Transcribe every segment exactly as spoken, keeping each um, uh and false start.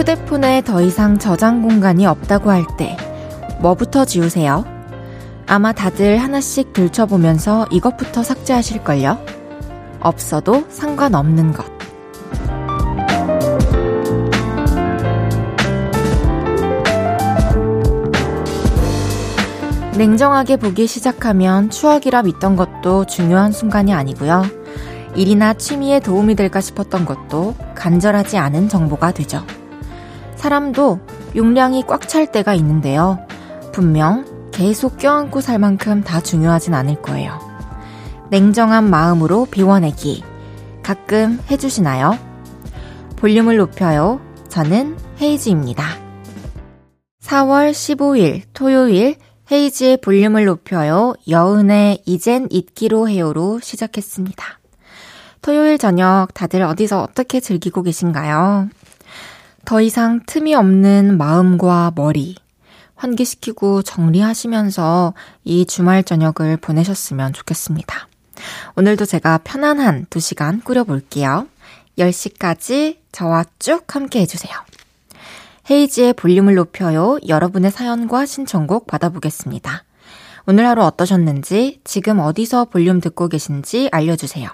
휴대폰에 더 이상 저장 공간이 없다고 할 때 뭐부터 지우세요? 아마 다들 하나씩 들춰보면서 이것부터 삭제하실걸요? 없어도 상관없는 것. 냉정하게 보기 시작하면 추억이라 믿던 것도 중요한 순간이 아니고요. 일이나 취미에 도움이 될까 싶었던 것도 간절하지 않은 정보가 되죠. 사람도 용량이 꽉 찰 때가 있는데요. 분명 계속 껴안고 살 만큼 다 중요하진 않을 거예요. 냉정한 마음으로 비워내기. 가끔 해주시나요? 볼륨을 높여요. 저는 헤이즈입니다. 사월 십오일 토요일 헤이지의 볼륨을 높여요. 여은의 이젠 잊기로 해요로 시작했습니다. 토요일 저녁 다들 어디서 어떻게 즐기고 계신가요? 더 이상 틈이 없는 마음과 머리 환기시키고 정리하시면서 이 주말 저녁을 보내셨으면 좋겠습니다. 오늘도 제가 편안한 두 시간 꾸려볼게요. 열 시까지 저와 쭉 함께 해주세요. 헤이지의 볼륨을 높여요. 여러분의 사연과 신청곡 받아보겠습니다. 오늘 하루 어떠셨는지, 지금 어디서 볼륨 듣고 계신지 알려주세요.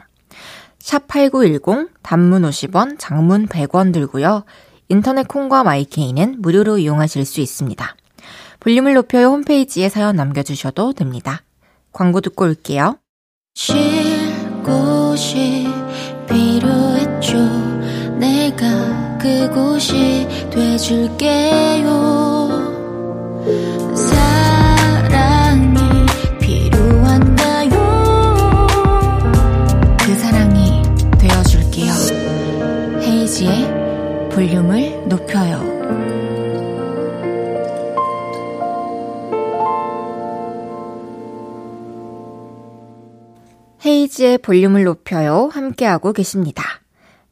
샵 팔구일공, 단문 오십 원, 장문 백 원 들고요. 인터넷 콩과 마이케이는 무료로 이용하실 수 있습니다. 볼륨을 높여요 홈페이지에 사연 남겨주셔도 됩니다. 광고 듣고 올게요. 쉴 곳이 필요했죠. 내가 그곳이 돼줄게요. 사랑이 필요한가요? 그 사랑이 되어줄게요. 헤이지의 볼륨을 높여요. 헤이지의 볼륨을 높여요. 함께하고 계십니다.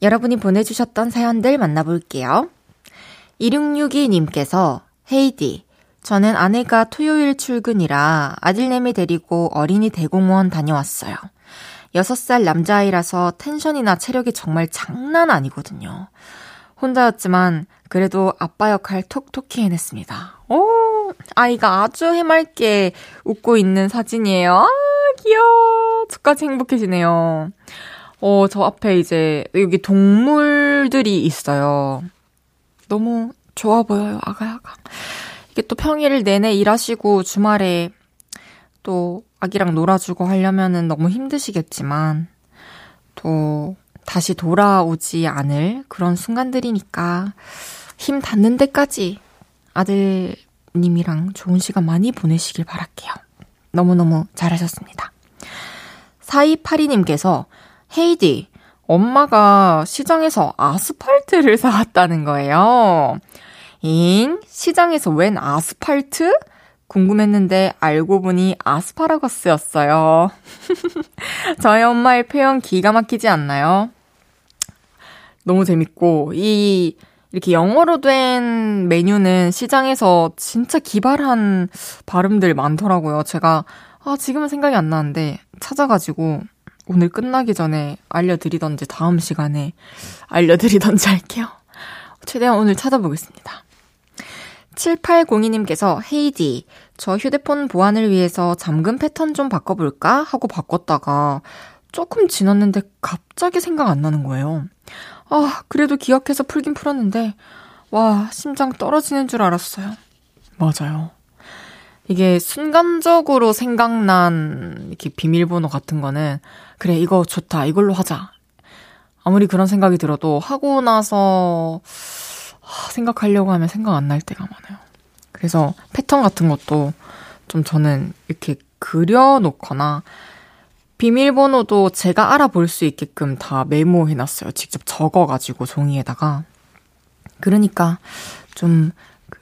여러분이 보내주셨던 사연들 만나볼게요. 이육육이님께서 헤이디, 저는 아내가 토요일 출근이라 아들내미 데리고 어린이 대공원 다녀왔어요. 여섯 살 남자아이라서 텐션이나 체력이 정말 장난 아니거든요. 혼자였지만 그래도 아빠 역할 톡톡히 해냈습니다. 오, 아이가 아주 해맑게 웃고 있는 사진이에요. 아, 귀여워. 저까지 행복해지네요. 어, 저 앞에 이제 여기 동물들이 있어요. 너무 좋아 보여요, 아가야가. 이게 또 평일 내내 일하시고 주말에 또 아기랑 놀아주고 하려면은 너무 힘드시겠지만 또 다시 돌아오지 않을 그런 순간들이니까 힘 닿는 데까지 아들님이랑 좋은 시간 많이 보내시길 바랄게요. 너무너무 잘하셨습니다. 사이팔이님께서 헤이디, 엄마가 시장에서 아스팔트를 사왔다는 거예요. 잉? 시장에서 웬 아스팔트? 궁금했는데 알고 보니 아스파라거스였어요. 저희 엄마의 표현 기가 막히지 않나요? 너무 재밌고, 이 이렇게 영어로 된 메뉴는 시장에서 진짜 기발한 발음들 많더라고요. 제가 아 지금은 생각이 안 나는데 찾아가지고 오늘 끝나기 전에 알려드리던지 다음 시간에 알려드리던지 할게요. 최대한 오늘 찾아보겠습니다. 칠팔공이님께서 헤이디, 저 휴대폰 보안을 위해서 잠금 패턴 좀 바꿔볼까 하고 바꿨다가 조금 지났는데 갑자기 생각 안 나는 거예요. 아, 그래도 기억해서 풀긴 풀었는데 와, 심장 떨어지는 줄 알았어요. 맞아요. 이게 순간적으로 생각난 이렇게 비밀번호 같은 거는 그래 이거 좋다 이걸로 하자 아무리 그런 생각이 들어도 하고 나서 생각하려고 하면 생각 안 날 때가 많아요. 그래서 패턴 같은 것도 좀 저는 이렇게 그려놓거나 비밀번호도 제가 알아볼 수 있게끔 다 메모해놨어요. 직접 적어가지고 종이에다가. 그러니까 좀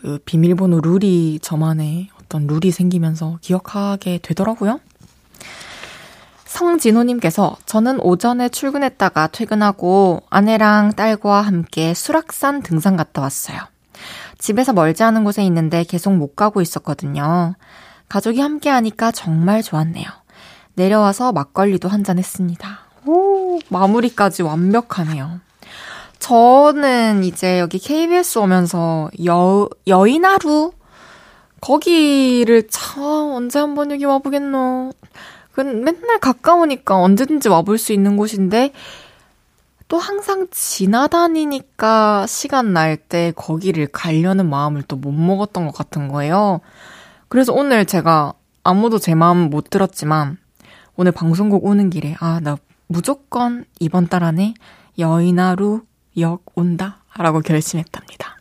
그 비밀번호 룰이 저만의 룰이 생기면서 기억하게 되더라고요. 성진호님께서 저는 오전에 출근했다가 퇴근하고 아내랑 딸과 함께 수락산 등산 갔다 왔어요. 집에서 멀지 않은 곳에 있는데 계속 못 가고 있었거든요. 가족이 함께 하니까 정말 좋았네요. 내려와서 막걸리도 한잔 했습니다. 오, 마무리까지 완벽하네요. 저는 이제 여기 케이비에스 오면서 여, 여인하루? 거기를 참 언제 한번 여기 와보겠노. 그건 맨날 가까우니까 언제든지 와볼 수 있는 곳인데 또 항상 지나다니니까 시간 날 때 거기를 가려는 마음을 또 못 먹었던 것 같은 거예요. 그래서 오늘 제가 아무도 제 마음 못 들었지만 오늘 방송국 오는 길에 아, 나 무조건 이번 달 안에 여인하루 역 온다 라고 결심했답니다.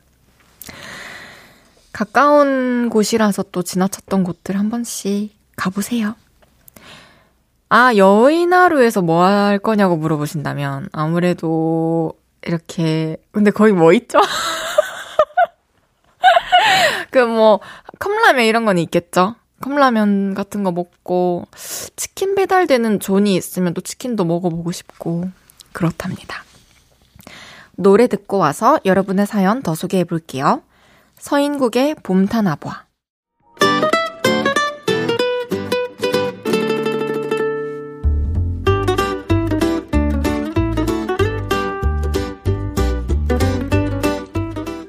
가까운 곳이라서 또 지나쳤던 곳들 한 번씩 가보세요. 아, 여인하루에서 뭐 할 거냐고 물어보신다면 아무래도 이렇게 근데 거기 뭐 있죠? 그 뭐 컵라면 이런 건 있겠죠? 컵라면 같은 거 먹고 치킨 배달되는 존이 있으면 또 치킨도 먹어보고 싶고 그렇답니다. 노래 듣고 와서 여러분의 사연 더 소개해볼게요. 서인국의 봄타나봐.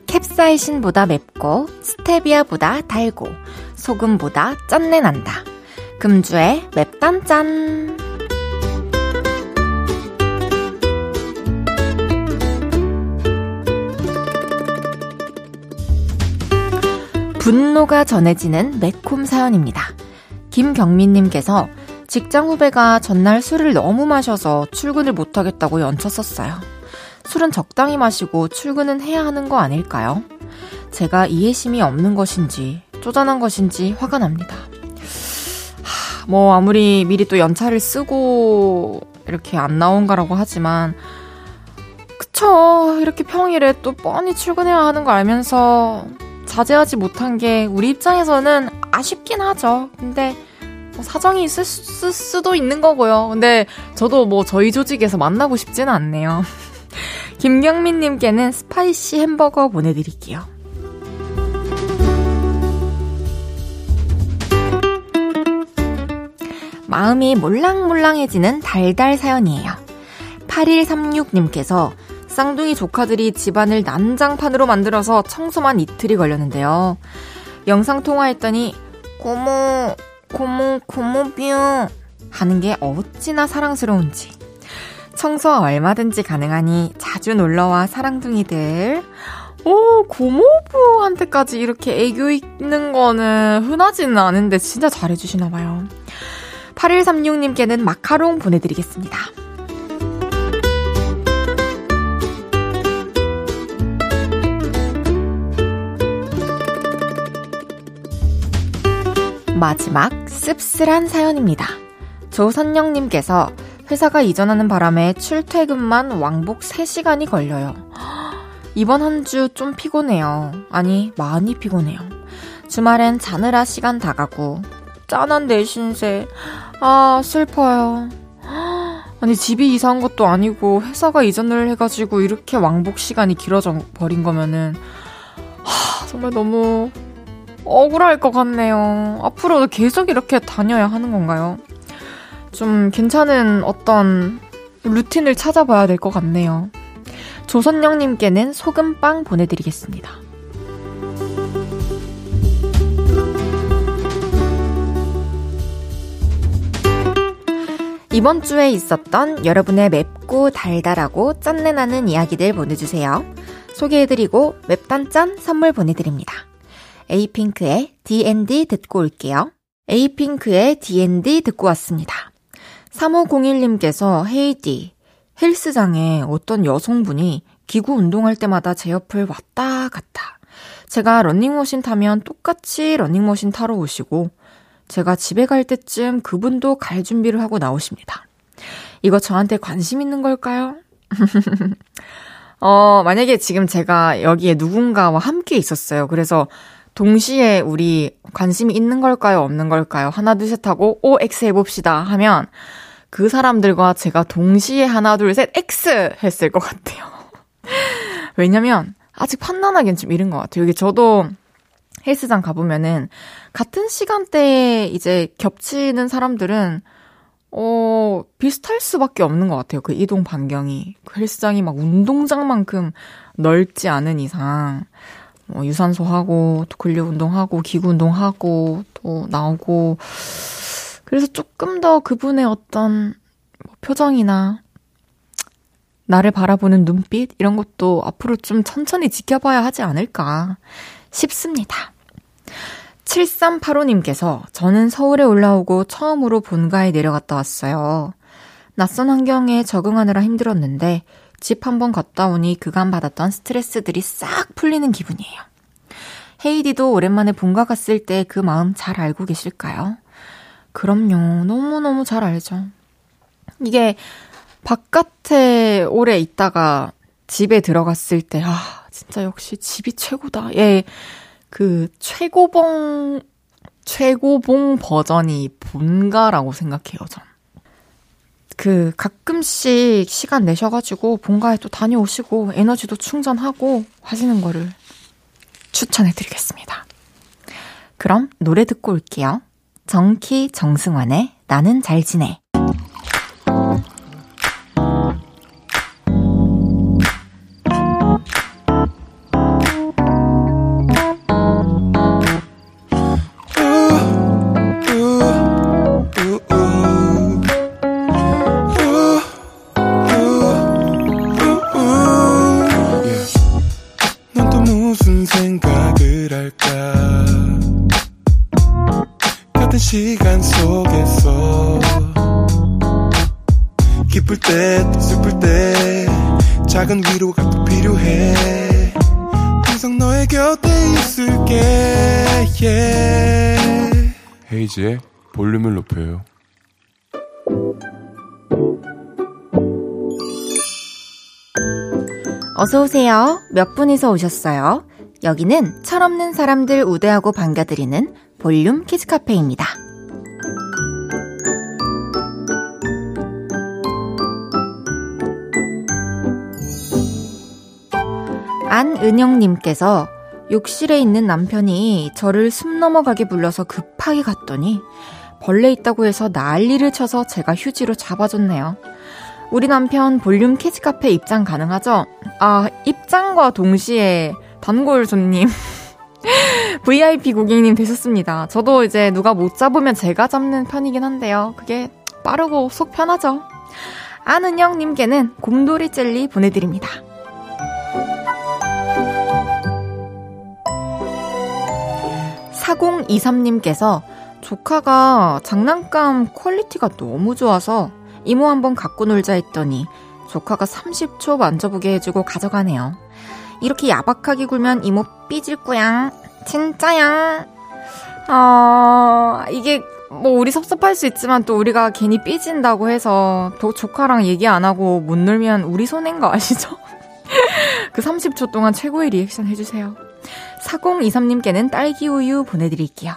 캡사이신보다 맵고 스테비아보다 달고 소금보다 짠내 난다. 금주의 맵단짠. 분노가 전해지는 매콤 사연입니다. 김경민님께서 직장 후배가 전날 술을 너무 마셔서 출근을 못하겠다고 연차 썼어요. 술은 적당히 마시고 출근은 해야 하는 거 아닐까요? 제가 이해심이 없는 것인지 쪼잔한 것인지 화가 납니다. 하, 뭐 아무리 미리 또 연차를 쓰고 이렇게 안 나온 거라고 하지만 그쵸, 이렇게 평일에 또 뻔히 출근해야 하는 거 알면서 자제하지 못한 게 우리 입장에서는 아쉽긴 하죠. 근데 뭐 사정이 있을 수, 수도 있는 거고요. 근데 저도 뭐 저희 조직에서 만나고 싶지는 않네요. 김경민님께는 스파이시 햄버거 보내드릴게요. 마음이 몰랑몰랑해지는 달달 사연이에요. 팔일삼육님께서 쌍둥이 조카들이 집안을 난장판으로 만들어서 청소만 이틀이 걸렸는데요. 영상통화했더니 고모, 고모, 고모뷰 하는 게 어찌나 사랑스러운지. 청소와 얼마든지 가능하니 자주 놀러와 사랑둥이들. 오, 고모부한테까지 이렇게 애교 있는 거는 흔하지는 않은데 진짜 잘해주시나 봐요. 팔일삼육님께는 마카롱 보내드리겠습니다. 마지막 씁쓸한 사연입니다. 조선영님께서 회사가 이전하는 바람에 출퇴근만 왕복 세 시간이 걸려요. 이번 한 주 좀 피곤해요. 아니, 많이 피곤해요. 주말엔 자느라 시간 다 가고 짠한 내 신세. 아, 슬퍼요. 아니, 집이 이사한 것도 아니고 회사가 이전을 해가지고 이렇게 왕복 시간이 길어져 버린 거면은 하, 정말 너무 억울할 것 같네요. 앞으로도 계속 이렇게 다녀야 하는 건가요? 좀 괜찮은 어떤 루틴을 찾아봐야 될 것 같네요. 조선영님께는 소금빵 보내드리겠습니다. 이번 주에 있었던 여러분의 맵고 달달하고 짠내나는 이야기들 보내주세요. 소개해드리고 맵단짠 선물 보내드립니다. 에이핑크의 디 앤 디 듣고 올게요. 에이핑크의 디 앤 디 듣고 왔습니다. 삼오공일님께서 헤이디, 헬스장에 어떤 여성분이 기구 운동할 때마다 제 옆을 왔다 갔다. 제가 러닝머신 타면 똑같이 러닝머신 타러 오시고 제가 집에 갈 때쯤 그분도 갈 준비를 하고 나오십니다. 이거 저한테 관심 있는 걸까요? 어, 만약에 지금 제가 여기에 누군가와 함께 있었어요. 그래서 동시에 우리 관심이 있는 걸까요? 없는 걸까요? 하나, 둘, 셋 하고 오, X 해봅시다 하면 그 사람들과 제가 동시에 하나, 둘, 셋, X 했을 것 같아요. 왜냐면 아직 판단하기엔 좀 이른 것 같아요. 여기 저도 헬스장 가보면은 같은 시간대에 이제 겹치는 사람들은 어, 비슷할 수밖에 없는 것 같아요. 그 이동 반경이. 그 헬스장이 막 운동장만큼 넓지 않은 이상 뭐 유산소 하고 또 근력 운동하고 기구 운동하고 또 나오고, 그래서 조금 더 그분의 어떤 뭐 표정이나 나를 바라보는 눈빛 이런 것도 앞으로 좀 천천히 지켜봐야 하지 않을까 싶습니다. 칠삼팔오님께서 저는 서울에 올라오고 처음으로 본가에 내려갔다 왔어요. 낯선 환경에 적응하느라 힘들었는데 집 한번 갔다 오니 그간 받았던 스트레스들이 싹 풀리는 기분이에요. 헤이디도 오랜만에 본가 갔을 때 그 마음 잘 알고 계실까요? 그럼요. 너무너무 잘 알죠. 이게 바깥에 오래 있다가 집에 들어갔을 때, 아, 진짜 역시 집이 최고다. 예, 그 최고봉, 최고봉 버전이 본가라고 생각해요, 전. 그 가끔씩 시간 내셔가지고 본가에 또 다녀오시고 에너지도 충전하고 하시는 거를 추천해드리겠습니다. 그럼 노래 듣고 올게요. 정키 정승환의 나는 잘 지내. 헤이지의 볼륨을 높여요. 어서오세요. 몇 분이서 오셨어요? 여기는 철없는 사람들 우대하고 반겨드리는 볼륨 키즈카페입니다. 안은영님께서 욕실에 있는 남편이 저를 숨 넘어가게 불러서 급하게 갔더니 벌레 있다고 해서 난리를 쳐서 제가 휴지로 잡아줬네요. 우리 남편 볼륨 키즈카페 입장 가능하죠? 아, 입장과 동시에 단골 손님 브이아이피 고객님 되셨습니다. 저도 이제 누가 못 잡으면 제가 잡는 편이긴 한데요. 그게 빠르고 속 편하죠. 안은영님께는 곰돌이 젤리 보내드립니다. 사공이삼님께서 조카가 장난감 퀄리티가 너무 좋아서 이모 한번 갖고 놀자 했더니 조카가 삼십 초 만져보게 해주고 가져가네요. 이렇게 야박하게 굴면 이모 삐질 거야. 진짜야. 어, 이게 뭐 우리 섭섭할 수 있지만 또 우리가 괜히 삐진다고 해서 또 조카랑 얘기 안 하고 못 놀면 우리 손해인 거 아시죠? 그 삼십 초 동안 최고의 리액션 해주세요. 사공이삼님께는 딸기 우유 보내드릴게요.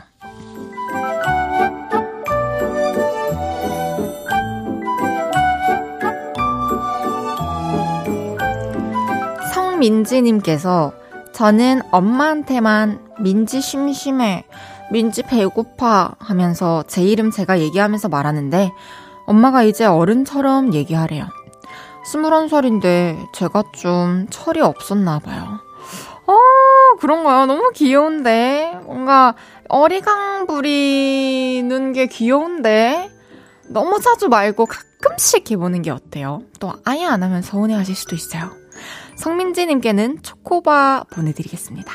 성민지님께서 저는 엄마한테만 민지 심심해, 민지 배고파 하면서 제 이름 제가 얘기하면서 말하는데 엄마가 이제 어른처럼 얘기하래요. 스물한 살인데 제가 좀 철이 없었나 봐요. 어, 그런가요? 너무 귀여운데. 뭔가 어리광 부리는 게 귀여운데 너무 자주 말고 가끔씩 해보는 게 어때요? 또 아예 안 하면 서운해하실 수도 있어요. 성민지님께는 초코바 보내드리겠습니다.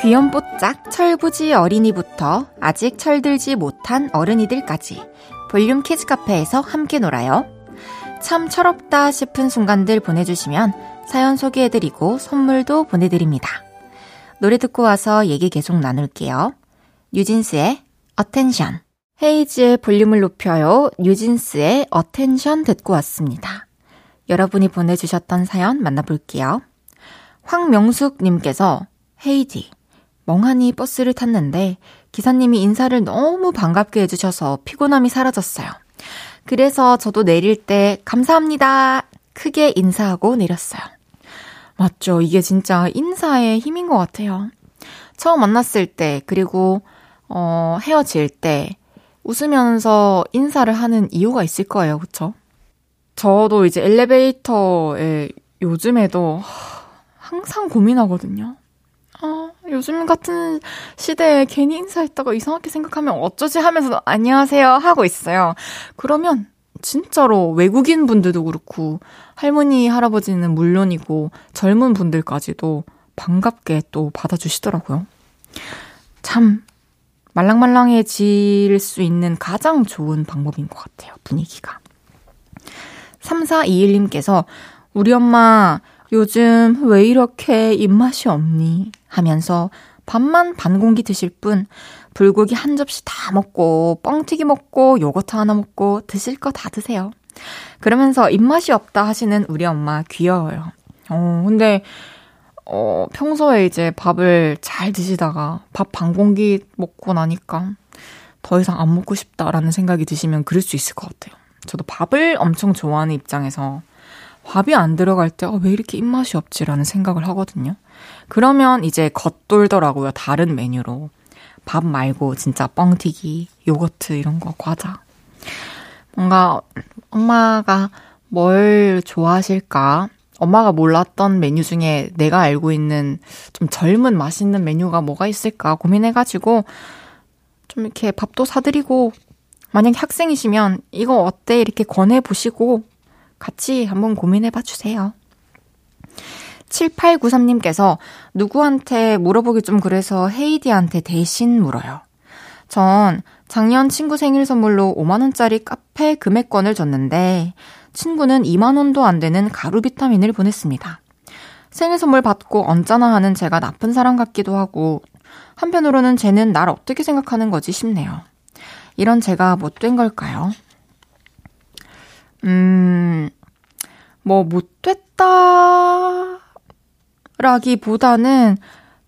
귀염뽀짝 철부지 어린이부터 아직 철들지 못한 어른이들까지 볼륨 키즈 카페에서 함께 놀아요. 참 철없다 싶은 순간들 보내주시면 사연 소개해드리고 선물도 보내드립니다. 노래 듣고 와서 얘기 계속 나눌게요. 뉴진스의 어텐션. 헤이지의 볼륨을 높여요. 뉴진스의 어텐션 듣고 왔습니다. 여러분이 보내주셨던 사연 만나볼게요. 황명숙님께서 헤이디, 멍하니 버스를 탔는데 기사님이 인사를 너무 반갑게 해주셔서 피곤함이 사라졌어요. 그래서 저도 내릴 때 감사합니다 크게 인사하고 내렸어요. 맞죠. 이게 진짜 인사의 힘인 것 같아요. 처음 만났을 때, 그리고 어, 헤어질 때 웃으면서 인사를 하는 이유가 있을 거예요. 그쵸? 저도 이제 엘리베이터에 요즘에도 항상 고민하거든요. 아, 요즘 같은 시대에 괜히 인사했다가 이상하게 생각하면 어쩌지 하면서 안녕하세요 하고 있어요. 그러면 진짜로 외국인 분들도 그렇고 할머니, 할아버지는 물론이고 젊은 분들까지도 반갑게 또 받아주시더라고요. 참 말랑말랑해질 수 있는 가장 좋은 방법인 것 같아요. 분위기가. 삼사이일님께서 우리 엄마 요즘 왜 이렇게 입맛이 없니? 하면서 밥만 반공기 드실 분 불고기 한 접시 다 먹고 뻥튀기 먹고 요거트 하나 먹고 드실 거 다 드세요. 그러면서 입맛이 없다 하시는 우리 엄마 귀여워요. 어, 근데 어, 평소에 이제 밥을 잘 드시다가 밥 반공기 먹고 나니까 더 이상 안 먹고 싶다라는 생각이 드시면 그럴 수 있을 것 같아요. 저도 밥을 엄청 좋아하는 입장에서 밥이 안 들어갈 때 왜 이렇게 입맛이 없지라는 생각을 하거든요. 그러면 이제 겉돌더라고요. 다른 메뉴로. 밥 말고 진짜 뻥튀기, 요거트 이런 거, 과자. 뭔가 엄마가 뭘 좋아하실까? 엄마가 몰랐던 메뉴 중에 내가 알고 있는 좀 젊은 맛있는 메뉴가 뭐가 있을까 고민해가지고 좀 이렇게 밥도 사드리고 만약에 학생이시면 이거 어때? 이렇게 권해보시고 같이 한번 고민해봐 주세요. 칠팔구삼님께서 누구한테 물어보기 좀 그래서 헤이디한테 대신 물어요. 전 작년 친구 생일 선물로 오만 원짜리 카페 금액권을 줬는데 친구는 이만 원도 안 되는 가루 비타민을 보냈습니다. 생일 선물 받고 언짢아 하는 제가 나쁜 사람 같기도 하고 한편으로는 쟤는 날 어떻게 생각하는 거지 싶네요. 이런 제가 못된 걸까요? 음, 뭐 못됐다라기보다는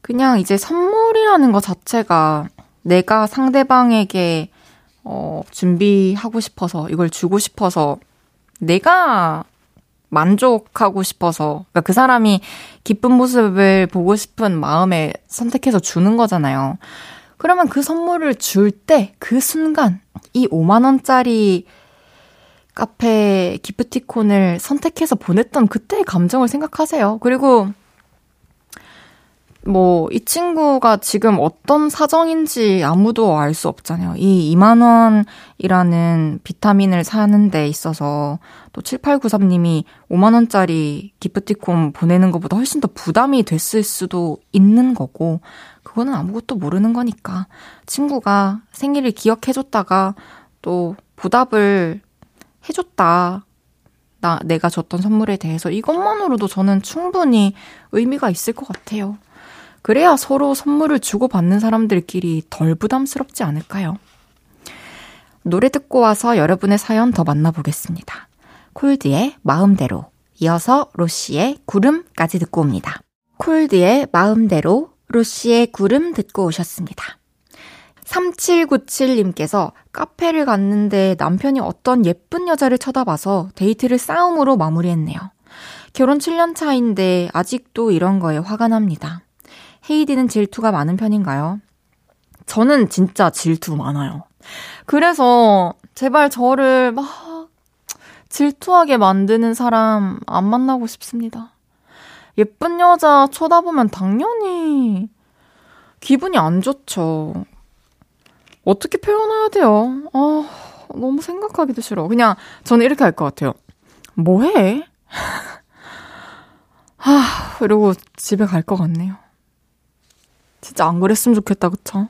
그냥 이제 선물이라는 것 자체가 내가 상대방에게 어, 준비하고 싶어서 이걸 주고 싶어서 내가 만족하고 싶어서 그러니까 그 사람이 기쁜 모습을 보고 싶은 마음에 선택해서 주는 거잖아요. 그러면 그 선물을 줄 때 그 순간 이 오만 원짜리 카페 기프티콘을 선택해서 보냈던 그때의 감정을 생각하세요. 그리고 뭐 이 친구가 지금 어떤 사정인지 아무도 알 수 없잖아요. 이 이만 원이라는 비타민을 사는 데 있어서 또 칠팔구삼님이 오만 원짜리 기프티콘 보내는 것보다 훨씬 더 부담이 됐을 수도 있는 거고 그거는 아무것도 모르는 거니까 친구가 생일을 기억해줬다가 또 보답을 해줬다. 나, 내가 줬던 선물에 대해서 이것만으로도 저는 충분히 의미가 있을 것 같아요. 그래야 서로 선물을 주고받는 사람들끼리 덜 부담스럽지 않을까요? 노래 듣고 와서 여러분의 사연 더 만나보겠습니다. 콜드의 마음대로, 이어서 로시의 구름까지 듣고 옵니다. 콜드의 마음대로, 로시의 구름 듣고 오셨습니다. 삼칠구칠님께서 카페를 갔는데 남편이 어떤 예쁜 여자를 쳐다봐서 데이트를 싸움으로 마무리했네요. 결혼 칠 년 차인데 아직도 이런 거에 화가 납니다. 헤이디는 질투가 많은 편인가요? 저는 진짜 질투 많아요. 그래서 제발 저를 막 질투하게 만드는 사람 안 만나고 싶습니다. 예쁜 여자 쳐다보면 당연히 기분이 안 좋죠. 어떻게 표현해야 돼요? 아, 너무 생각하기도 싫어. 그냥 저는 이렇게 할 것 같아요. 뭐해? 아, 이러고 집에 갈 것 같네요. 진짜 안 그랬으면 좋겠다, 그쵸?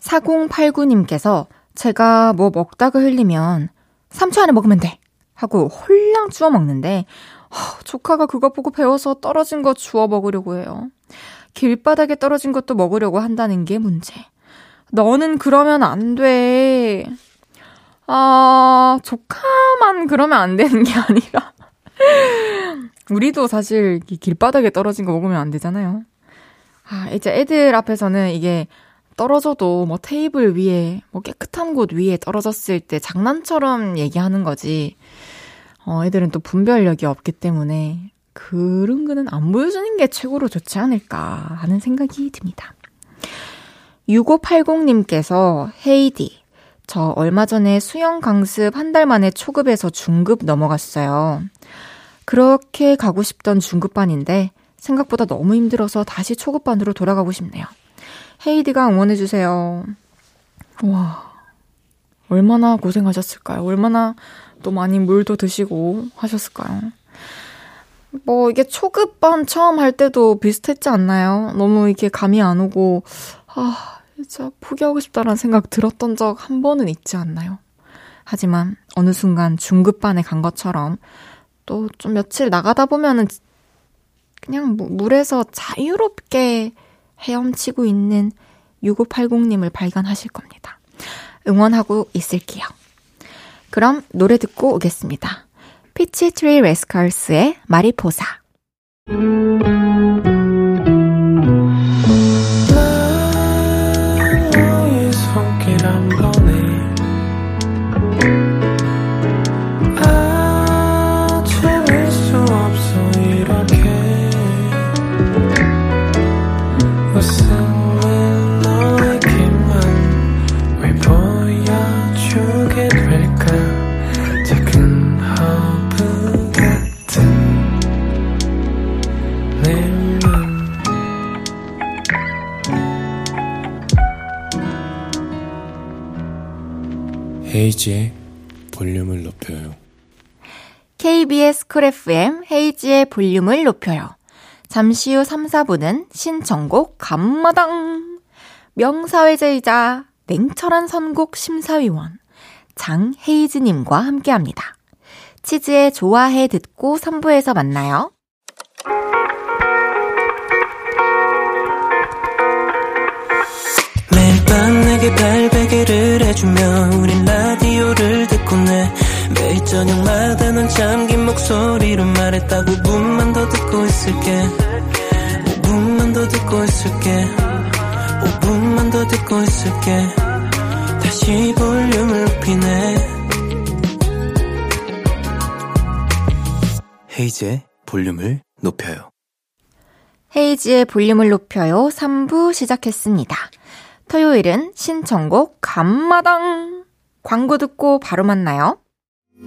사공팔구님께서 제가 뭐 먹다가 흘리면 삼 초 안에 먹으면 돼! 하고 홀랑 주워 먹는데 아, 조카가 그거 보고 배워서 떨어진 거 주워 먹으려고 해요. 길바닥에 떨어진 것도 먹으려고 한다는 게 문제. 너는 그러면 안 돼. 아, 조카만 그러면 안 되는 게 아니라 우리도 사실 길바닥에 떨어진 거 먹으면 안 되잖아요. 아, 이제 애들 앞에서는 이게 떨어져도 뭐 테이블 위에 뭐 깨끗한 곳 위에 떨어졌을 때 장난처럼 얘기하는 거지. 어, 애들은 또 분별력이 없기 때문에 그런 거는 안 보여주는 게 최고로 좋지 않을까 하는 생각이 듭니다. 육오팔공님께서 헤이디, 저 얼마 전에 수영 강습 한 달 만에 초급에서 중급 넘어갔어요. 그렇게 가고 싶던 중급반인데 생각보다 너무 힘들어서 다시 초급반으로 돌아가고 싶네요. 헤이디가 응원해주세요. 와, 얼마나 고생하셨을까요? 얼마나 또 많이 물도 드시고 하셨을까요? 뭐 이게 초급반 처음 할 때도 비슷했지 않나요? 너무 이렇게 감이 안 오고 아 진짜 포기하고 싶다라는 생각 들었던 적 한 번은 있지 않나요? 하지만 어느 순간 중급반에 간 것처럼 또 좀 며칠 나가다 보면은 그냥 물에서 자유롭게 헤엄치고 있는 육오팔공님을 발견하실 겁니다. 응원하고 있을게요. 그럼 노래 듣고 오겠습니다. 피치 트리 레스컬스의 마리포사. 헤이지의 볼륨을 높여요. 케이비에스 쿨 에프엠 헤이지의 볼륨을 높여요. 잠시 후 삼, 사 부는 신청곡 감마당, 명사회제이자 냉철한 선곡 심사위원 장헤이즈님과 함께합니다. 치즈의 좋아해 듣고 삼 부에서 만나요. 내게 발베개를 해주며 우린 라디오를 듣고 내 매일 저녁마다 난 잠긴 목소리로 말했다. 오 분만 더 듣고 있을게. 오 분만 더 듣고 있을게. 오 분만 더 듣고 있을게. 다시 볼륨을 높이네. 헤이즈의 볼륨을 높여요. 헤이즈의 볼륨을 높여요. 삼 부 시작했습니다. 토요일은 신청곡 감마당. 광고 듣고 바로 만나요.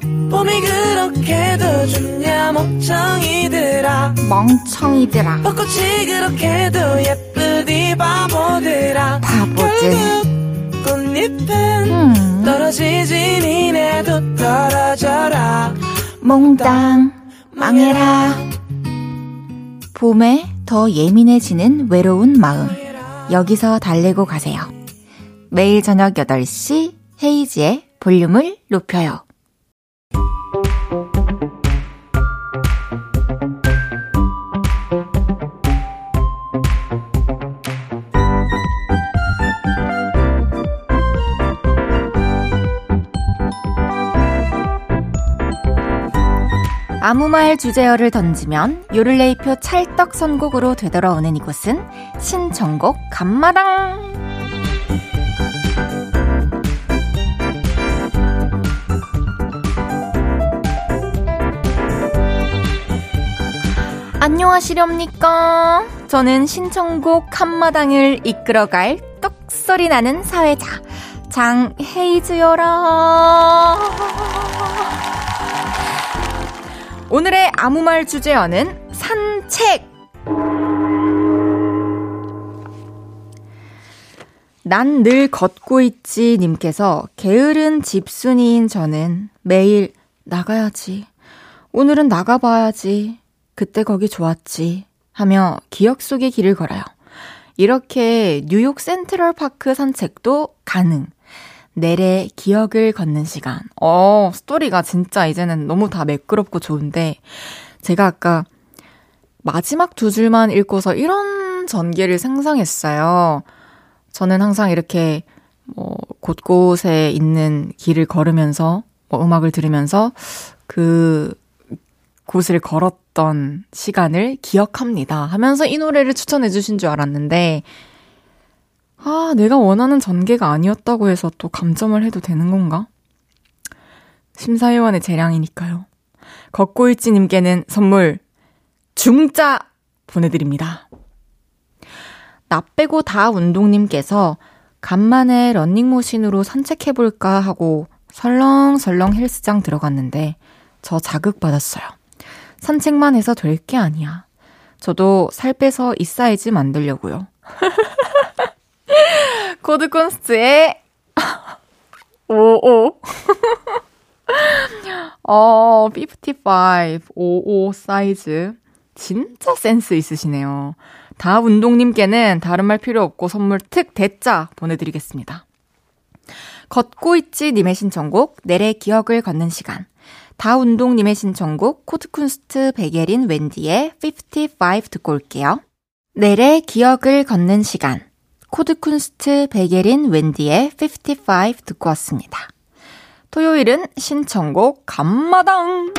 봄이 그렇게도 좋냐 멍청이들아 멍청이들아 벚꽃이 그렇게도 예쁘디 바보들아 바보들 꽃잎은 음. 떨어지지 니네도 떨어져라 몽땅 망해라. 봄에 더 예민해지는 외로운 마음, 여기서 달래고 가세요. 매일 저녁 여덟 시 헤이지의 볼륨을 높여요. 아무 말 주제어를 던지면 요를레이표 찰떡 선곡으로 되돌아오는 이곳은 신청곡 감마당. 안녕하시렵니까? 저는 신청곡 감마당을 이끌어갈 떡소리 나는 사회자 장헤이즈여라. 오늘의 아무 말 주제어는 산책! 난 늘 걷고 있지 님께서 게으른 집순이인 저는 매일 나가야지, 오늘은 나가봐야지, 그때 거기 좋았지 하며 기억 속의 길을 걸어요. 이렇게 뉴욕 센트럴파크 산책도 가능. 내래 기억을 걷는 시간. 어, 스토리가 진짜 이제는 너무 다 매끄럽고 좋은데, 제가 아까 마지막 두 줄만 읽고서 이런 전개를 상상했어요. 저는 항상 이렇게 뭐 곳곳에 있는 길을 걸으면서 뭐 음악을 들으면서 그 곳을 걸었던 시간을 기억합니다 하면서 이 노래를 추천해 주신 줄 알았는데, 아, 내가 원하는 전개가 아니었다고 해서 또 감점을 해도 되는 건가? 심사위원의 재량이니까요. 걷고 있지 님께는 선물 중짜 보내드립니다. 나 빼고 다 운동님께서 간만에 러닝머신으로 산책해볼까 하고 설렁설렁 헬스장 들어갔는데 저 자극받았어요. 산책만 해서 될 게 아니야. 저도 살 빼서 이 사이즈 만들려고요. 코드콘스트의 오오 어, 오십오, 오오 사이즈 진짜 센스 있으시네요. 다 운동님께는 다른 말 필요 없고 선물 특 대짜 보내드리겠습니다. 걷고 있지 님의 신청곡 내래 기억을 걷는 시간 다 운동님의 신청곡 코드쿤스트 백예린 웬디의 오십오 듣고 올게요. 내래 기억을 걷는 시간 코드쿤스트 백예린 웬디의 오십오 듣고 왔습니다. 토요일은 신청곡 감마당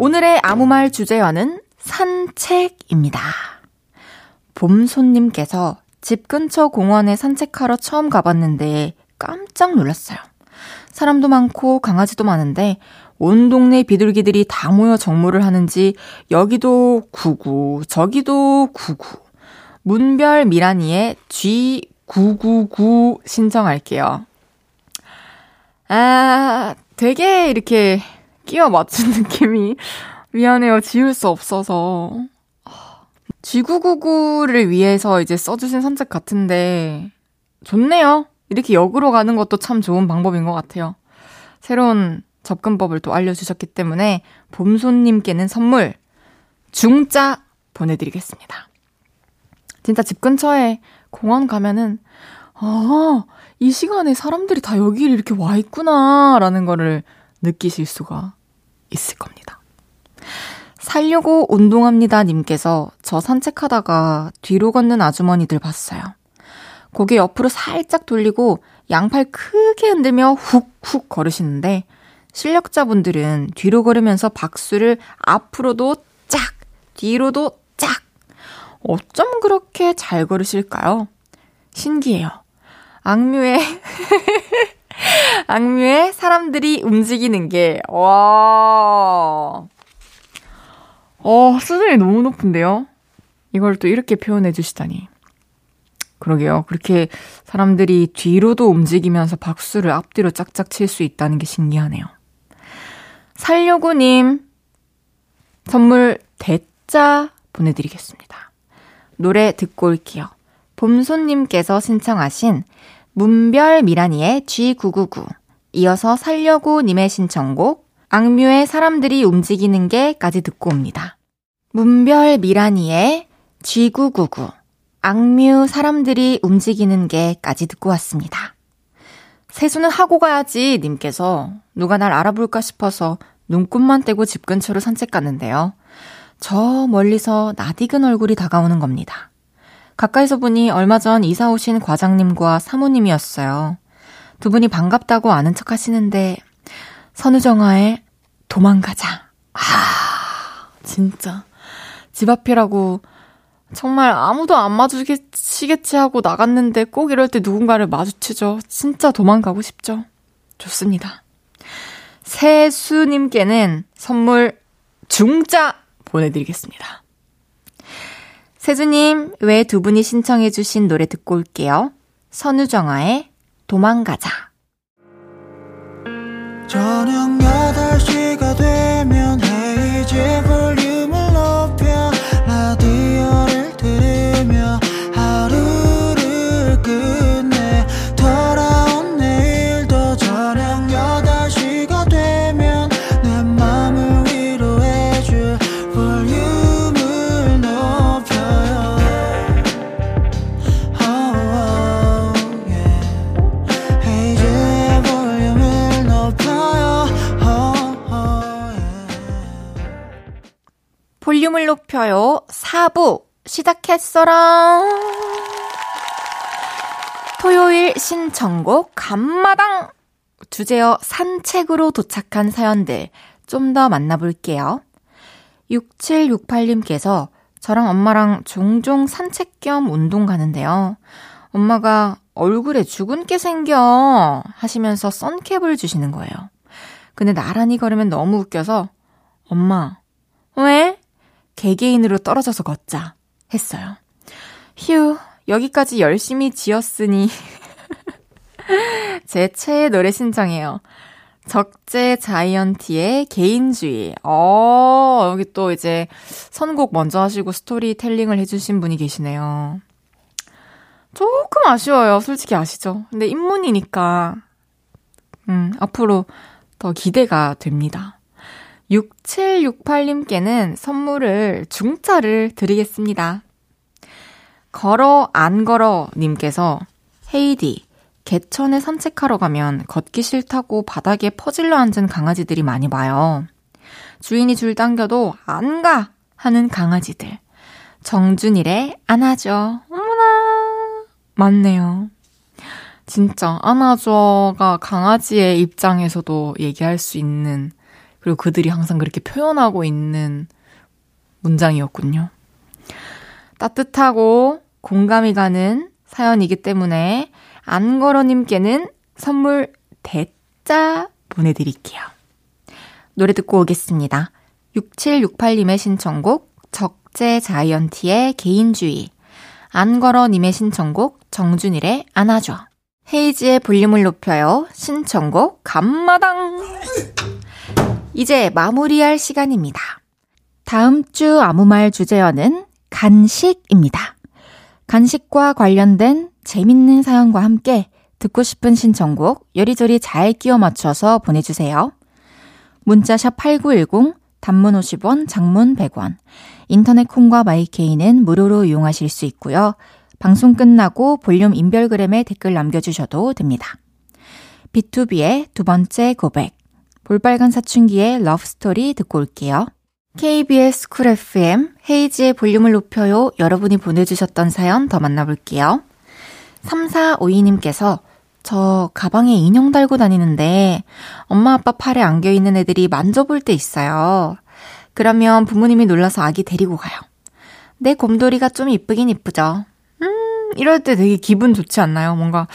오늘의 아무 말 주제와는 산책입니다. 봄손님께서 집 근처 공원에 산책하러 처음 가봤는데 깜짝 놀랐어요. 사람도 많고 강아지도 많은데 온 동네 비둘기들이 다 모여 정모를 하는지 여기도 구구 저기도 구구 문별 미란이의 지 구구구 신청할게요. 아 되게 이렇게 끼워 맞춘 느낌이 미안해요. 지울 수 없어서. 지 구구구를 위해서 이제 써주신 산책 같은데 좋네요. 이렇게 역으로 가는 것도 참 좋은 방법인 것 같아요. 새로운 접근법을 또 알려주셨기 때문에 봄손님께는 선물 중짜 보내드리겠습니다. 진짜 집 근처에 공원 가면은 아, 이 시간에 사람들이 다 여기 이렇게 와 있구나 라는 거를 느끼실 수가 있을 겁니다. 살려고 운동합니다 님께서 저 산책하다가 뒤로 걷는 아주머니들 봤어요. 고개 옆으로 살짝 돌리고 양팔 크게 흔들며 훅훅 걸으시는데 실력자분들은 뒤로 걸으면서 박수를 앞으로도 쫙 뒤로도 쫙 어쩜 그렇게 잘 걸으실까요? 신기해요. 악뮤의 악뮤의 사람들이 움직이는 게 와... 어, 수준이 너무 높은데요? 이걸 또 이렇게 표현해 주시다니. 그러게요. 그렇게 사람들이 뒤로도 움직이면서 박수를 앞뒤로 짝짝 칠 수 있다는 게 신기하네요. 살려고님 선물 대짜 보내드리겠습니다. 노래 듣고 올게요. 봄손님께서 신청하신 문별 미란이의 지 구구구 이어서 살려고님의 신청곡 악뮤의 사람들이 움직이는 게까지 듣고 옵니다. 문별 미란이의 지 구구구 악뮤 사람들이 움직이는 게까지 듣고 왔습니다. 세수는 하고 가야지 님께서 누가 날 알아볼까 싶어서 눈곱만 떼고 집 근처로 산책 갔는데요. 저 멀리서 낯익은 얼굴이 다가오는 겁니다. 가까이서 보니 얼마 전 이사 오신 과장님과 사모님이었어요. 두 분이 반갑다고 아는 척 하시는데 선우정아의 도망가자. 아, 진짜. 집 앞이라고 정말 아무도 안 마주치겠지 하고 나갔는데 꼭 이럴 때 누군가를 마주치죠. 진짜 도망가고 싶죠. 좋습니다. 세수님께는 선물 중짜 보내드리겠습니다. 세수님, 외 두 분이 신청해 주신 노래 듣고 올게요. 선우정아의 도망가자. 저녁 여덟 시가 되면 해 이제 볼륨을 높여 라디오를 들으며 하루를 끝내 돌아온 내일도 저녁 여덟 시가 되면 내 맘을 위로해줄 볼륨을 높여요 oh, oh, yeah. 해 이제 볼륨을 높여 볼륨을 높여요. 사 부 시작했어라. 토요일 신청곡 감마당. 주제어 산책으로 도착한 사연들 좀 더 만나볼게요. 육칠육팔님께서 저랑 엄마랑 종종 산책 겸 운동 가는데요. 엄마가 얼굴에 주근 깨 생겨 하시면서 선캡을 주시는 거예요. 근데 나란히 걸으면 너무 웃겨서 엄마 왜? 개개인으로 떨어져서 걷자 했어요. 휴, 여기까지 열심히 지었으니 제 최애 노래 신청해요. 적재 자이언티의 개인주의. 어, 여기 또 이제 선곡 먼저 하시고 스토리텔링을 해주신 분이 계시네요. 조금 아쉬워요. 솔직히 아시죠? 근데 입문이니까 음, 앞으로 더 기대가 됩니다. 육칠육팔님께는 선물을, 중짜를 드리겠습니다. 걸어 안 걸어 님께서, 헤이디, 개천에 산책하러 가면 걷기 싫다고 바닥에 퍼질러 앉은 강아지들이 많이 봐요. 주인이 줄 당겨도 안 가! 하는 강아지들. 정준일의 안아줘. 어머나. 맞네요. 진짜 안아줘가 강아지의 입장에서도 얘기할 수 있는, 그리고 그들이 항상 그렇게 표현하고 있는 문장이었군요. 따뜻하고 공감이 가는 사연이기 때문에 안걸어님께는 선물 대짜 보내드릴게요. 노래 듣고 오겠습니다. 육칠육팔님의 신청곡 적재 자이언티의 개인주의, 안걸어님의 신청곡 정준일의 안아줘. 헤이지의 볼륨을 높여요. 신청곡 감마당. 이제 마무리할 시간입니다. 다음 주 아무 말 주제어는 간식입니다. 간식과 관련된 재밌는 사연과 함께 듣고 싶은 신청곡 요리조리 잘 끼워 맞춰서 보내주세요. 문자샵 팔구일공, 단문 오십 원, 장문 백 원, 인터넷 콩과 마이케이는 무료로 이용하실 수 있고요. 방송 끝나고 볼륨 인별그램에 댓글 남겨주셔도 됩니다. 비투비의 두 번째 고백, 볼빨간 사춘기의 러브스토리 듣고 올게요. 케이비에스 쿨 에프엠 헤이지의 볼륨을 높여요. 여러분이 보내주셨던 사연 더 만나볼게요. 삼사오이님께서 저 가방에 인형 달고 다니는데 엄마 아빠 팔에 안겨있는 애들이 만져볼 때 있어요. 그러면 부모님이 놀라서 아기 데리고 가요. 내 곰돌이가 좀 이쁘긴 이쁘죠. 음, 이럴 때 되게 기분 좋지 않나요? 뭔가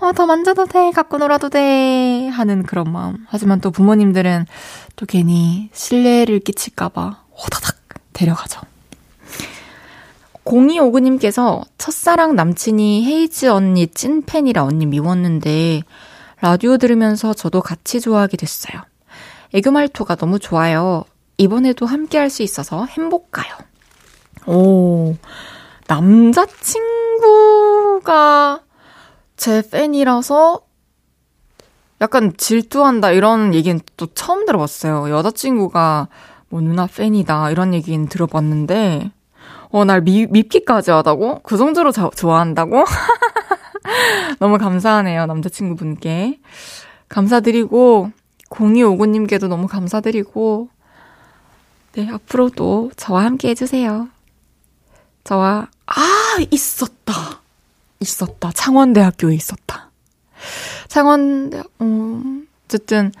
어, 더 만져도 돼, 갖고 놀아도 돼 하는 그런 마음. 하지만 또 부모님들은 또 괜히 신뢰를 끼칠까봐 호다닥 데려가죠. 공이오구님께서 첫사랑 남친이 헤이즈 언니 찐팬이라 언니 미웠는데 라디오 들으면서 저도 같이 좋아하게 됐어요. 애교 말투가 너무 좋아요. 이번에도 함께 할 수 있어서 행복가요. 오, 남자친구가 제 팬이라서 약간 질투한다 이런 얘기는 또 처음 들어봤어요. 여자친구가 뭐 누나 팬이다 이런 얘기는 들어봤는데 어, 날 미, 밉기까지 하다고? 그 정도로 자, 좋아한다고? 너무 감사하네요. 남자친구분께 감사드리고 공이오구님께도 너무 감사드리고 네, 앞으로도 저와 함께 해주세요. 저와 아 있었다 있었다. 창원대학교에 있었다. 창원대학, 음, 어쨌든,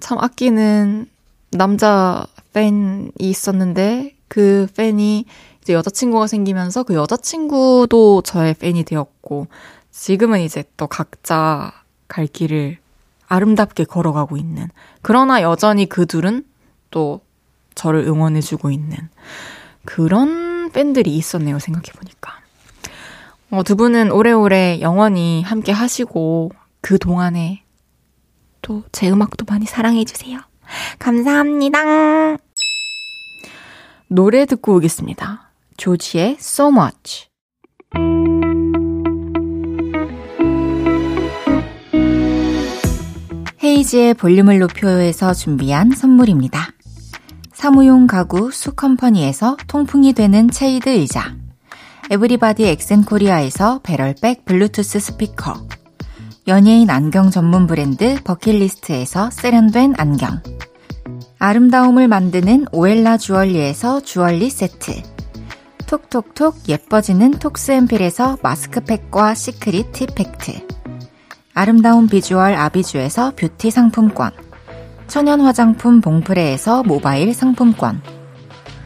참 아끼는 남자 팬이 있었는데, 그 팬이 이제 여자친구가 생기면서 그 여자친구도 저의 팬이 되었고, 지금은 이제 또 각자 갈 길을 아름답게 걸어가고 있는. 그러나 여전히 그 둘은 또 저를 응원해주고 있는 그런 팬들이 있었네요, 생각해보니까. 어, 두 분은 오래오래 영원히 함께 하시고 그동안에 또 제 음악도 많이 사랑해주세요. 감사합니다. 노래 듣고 오겠습니다. 조지의 So Much. 헤이지의 볼륨을 높여요에서 준비한 선물입니다. 사무용 가구 수컴퍼니에서 통풍이 되는 체이드 의자, 에브리바디 엑센코리아에서 배럴백 블루투스 스피커, 연예인 안경 전문 브랜드 버킷리스트에서 세련된 안경, 아름다움을 만드는 오엘라 주얼리에서 주얼리 세트, 톡톡톡 예뻐지는 톡스앰플에서 마스크팩과 시크릿 티팩트, 아름다운 비주얼 아비주에서 뷰티 상품권, 천연 화장품 봉프레에서 모바일 상품권,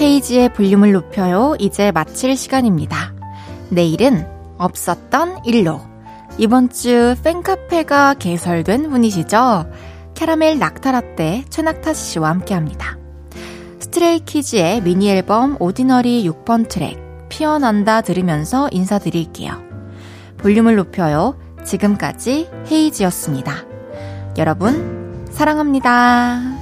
헤이지의 볼륨을 높여요. 이제 마칠 시간입니다. 내일은 없었던 일로. 이번 주 팬카페가 개설된 분이시죠? 캐러멜 낙타라떼 최낙타스 씨와 함께합니다. 스트레이키즈의 미니앨범 오디너리 육 번 트랙 피어난다 들으면서 인사드릴게요. 볼륨을 높여요. 지금까지 헤이지였습니다. 여러분 사랑합니다.